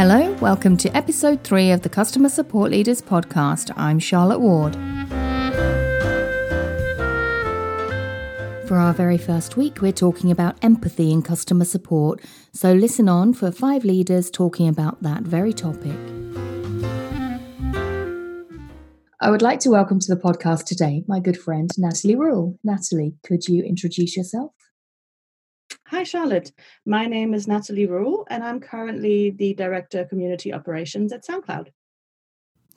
Hello, welcome to episode 3 of the Customer Support Leaders podcast. I'm Charlotte Ward. For our very first week, we're talking about empathy in customer support, so listen on for 5 leaders talking about that very topic. I would like to welcome to the podcast today my good friend Natalie Ruhl. Natalie, could you introduce yourself? Hi Charlotte, my name is Natalie Ruhl and I'm currently the Director of Community Operations at SoundCloud.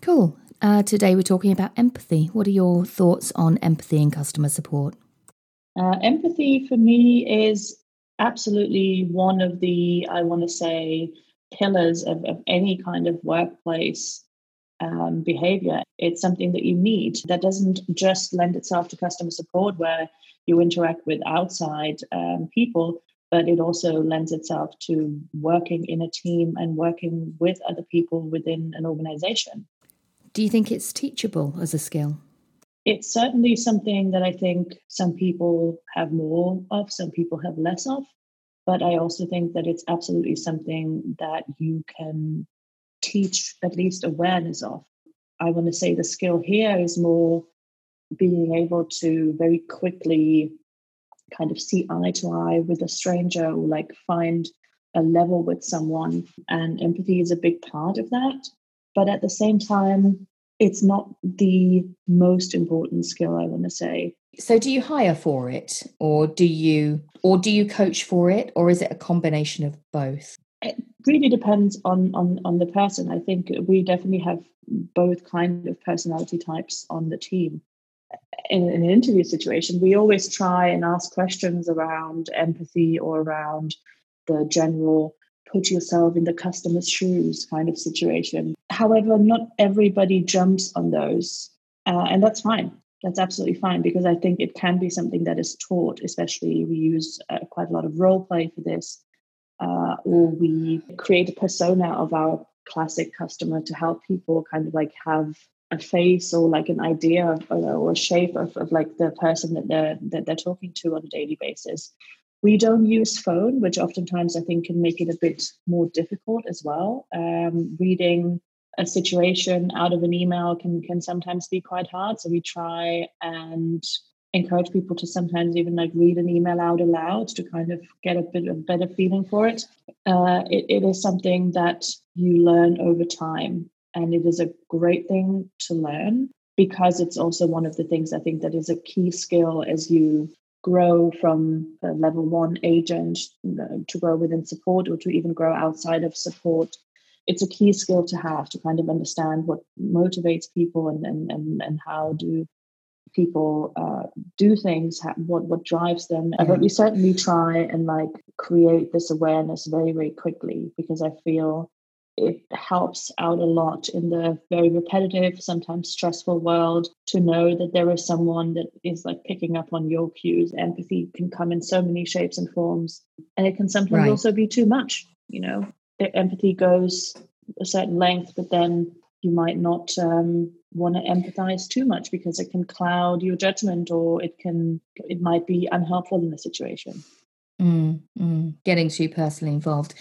Cool. Today we're talking about empathy. What are your thoughts on empathy in customer support? Empathy for me is absolutely one of the, pillars of any kind of workplace behavior. It's something that you need. That doesn't just lend itself to customer support where you interact with outside people, but it also lends itself to working in a team and working with other people within an organization. Do you think it's teachable as a skill? It's certainly something that I think some people have more of, some people have less of, but I also think that it's absolutely something that you can teach at least awareness of. I want to say the skill here is more being able to very quickly kind of see eye to eye with a stranger or like find a level with someone. And empathy is a big part of that. But at the same time, it's not the most important skill, I want to say. So do you hire for it or do you coach for it, or is it a combination of both? It really depends on the person. I think we definitely have both kind of personality types on the team. In an interview situation, we always try and ask questions around empathy or around the general put yourself in the customer's shoes kind of situation. However, not everybody jumps on those. And that's fine. That's absolutely fine, because I think it can be something that is taught, especially we use quite a lot of role play for this, or we create a persona of our classic customer to help people kind of like have a face or like an idea or a shape of like the person that they're talking to on a daily basis. We don't use phone, which oftentimes I think can make it a bit more difficult as well. Reading a situation out of an email can sometimes be quite hard. So we try and encourage people to sometimes even like read an email out aloud to kind of get a bit of better feeling for it. It is something that you learn over time. And it is a great thing to learn, because it's also one of the things I think that is a key skill as you grow from a level 1 agent to grow within support or to even grow outside of support. It's a key skill to have to kind of understand what motivates people and how do people do things, what drives them. But we certainly try and like create this awareness very, very quickly, because I feel it helps out a lot in the very repetitive, sometimes stressful world to know that there is someone that is like picking up on your cues. Empathy can come in so many shapes and forms, and it can sometimes also be too much. You know, the empathy goes a certain length, but then you might not want to empathize too much because it can cloud your judgment, or it might be unhelpful in the situation. Getting too personally involved.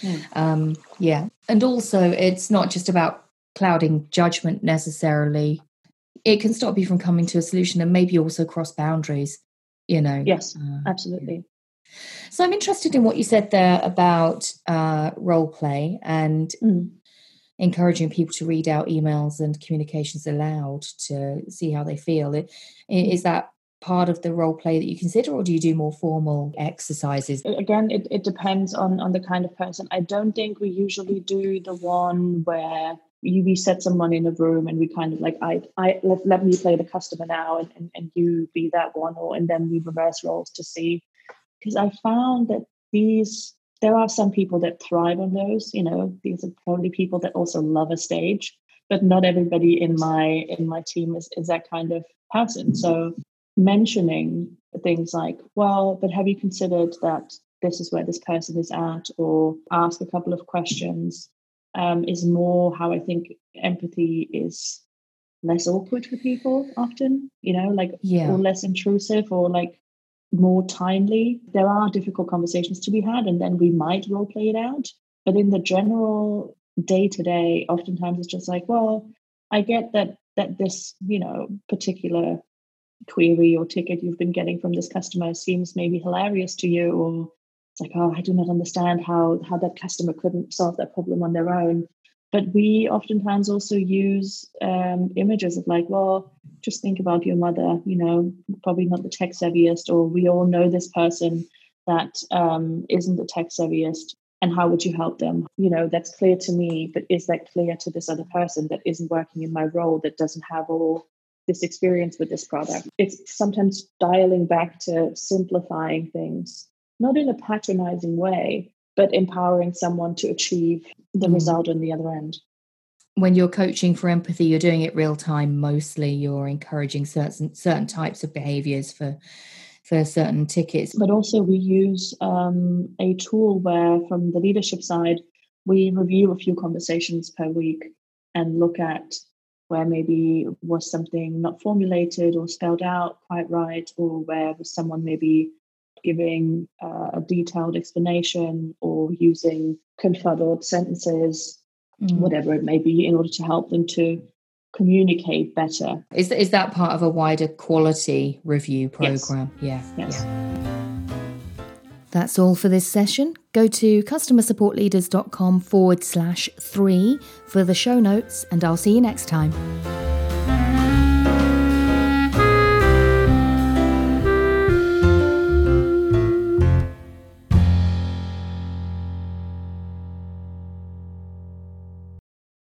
And also it's not just about clouding judgment necessarily. It can stop you from coming to a solution and maybe also cross boundaries, you know. Yes, absolutely. Yeah. So I'm interested in what you said there about role play and encouraging people to read out emails and communications aloud to see how they feel. Is that part of the role play that you consider, or do you do more formal exercises? Again, it depends on the kind of person. I don't think we usually do the one where we set someone in a room and we kind of like, let me play the customer now and you be that one, and then we reverse roles to see. Because I found that there are some people that thrive on those, you know, these are probably people that also love a stage, but not everybody in my team is that kind of person. So mentioning things like, well, but have you considered that this is where this person is at, or ask a couple of questions is more how I think empathy is less awkward for people often, you know, like, or less intrusive or like more timely. There are difficult conversations to be had, and then we might role play it out. But in the general day to day, oftentimes it's just like, well, I get that this, particular query or ticket you've been getting from this customer seems maybe hilarious to you, or it's like, oh, I do not understand how that customer couldn't solve that problem on their own. But we oftentimes also use images of like, well, just think about your mother, probably not the tech savviest, or we all know this person that isn't the tech savviest, and how would you help them? That's clear to me, but is that clear to this other person that isn't working in my role, that doesn't have all this experience with this product? It's sometimes dialing back to simplifying things, not in a patronizing way, but empowering someone to achieve the result on the other end. When you're coaching for empathy, you're doing it real time mostly. You're encouraging certain types of behaviours for certain tickets. But also we use a tool where, from the leadership side, we review a few conversations per week and look at where maybe was something not formulated or spelled out quite right, or where was someone maybe giving a detailed explanation or using confuddled sentences, whatever it may be, in order to help them to communicate better. Is that part of a wider quality review program? Yes. Yeah. Yes. Yeah. That's all for this session. Go to customersupportleaders.com/3 for the show notes, and I'll see you next time.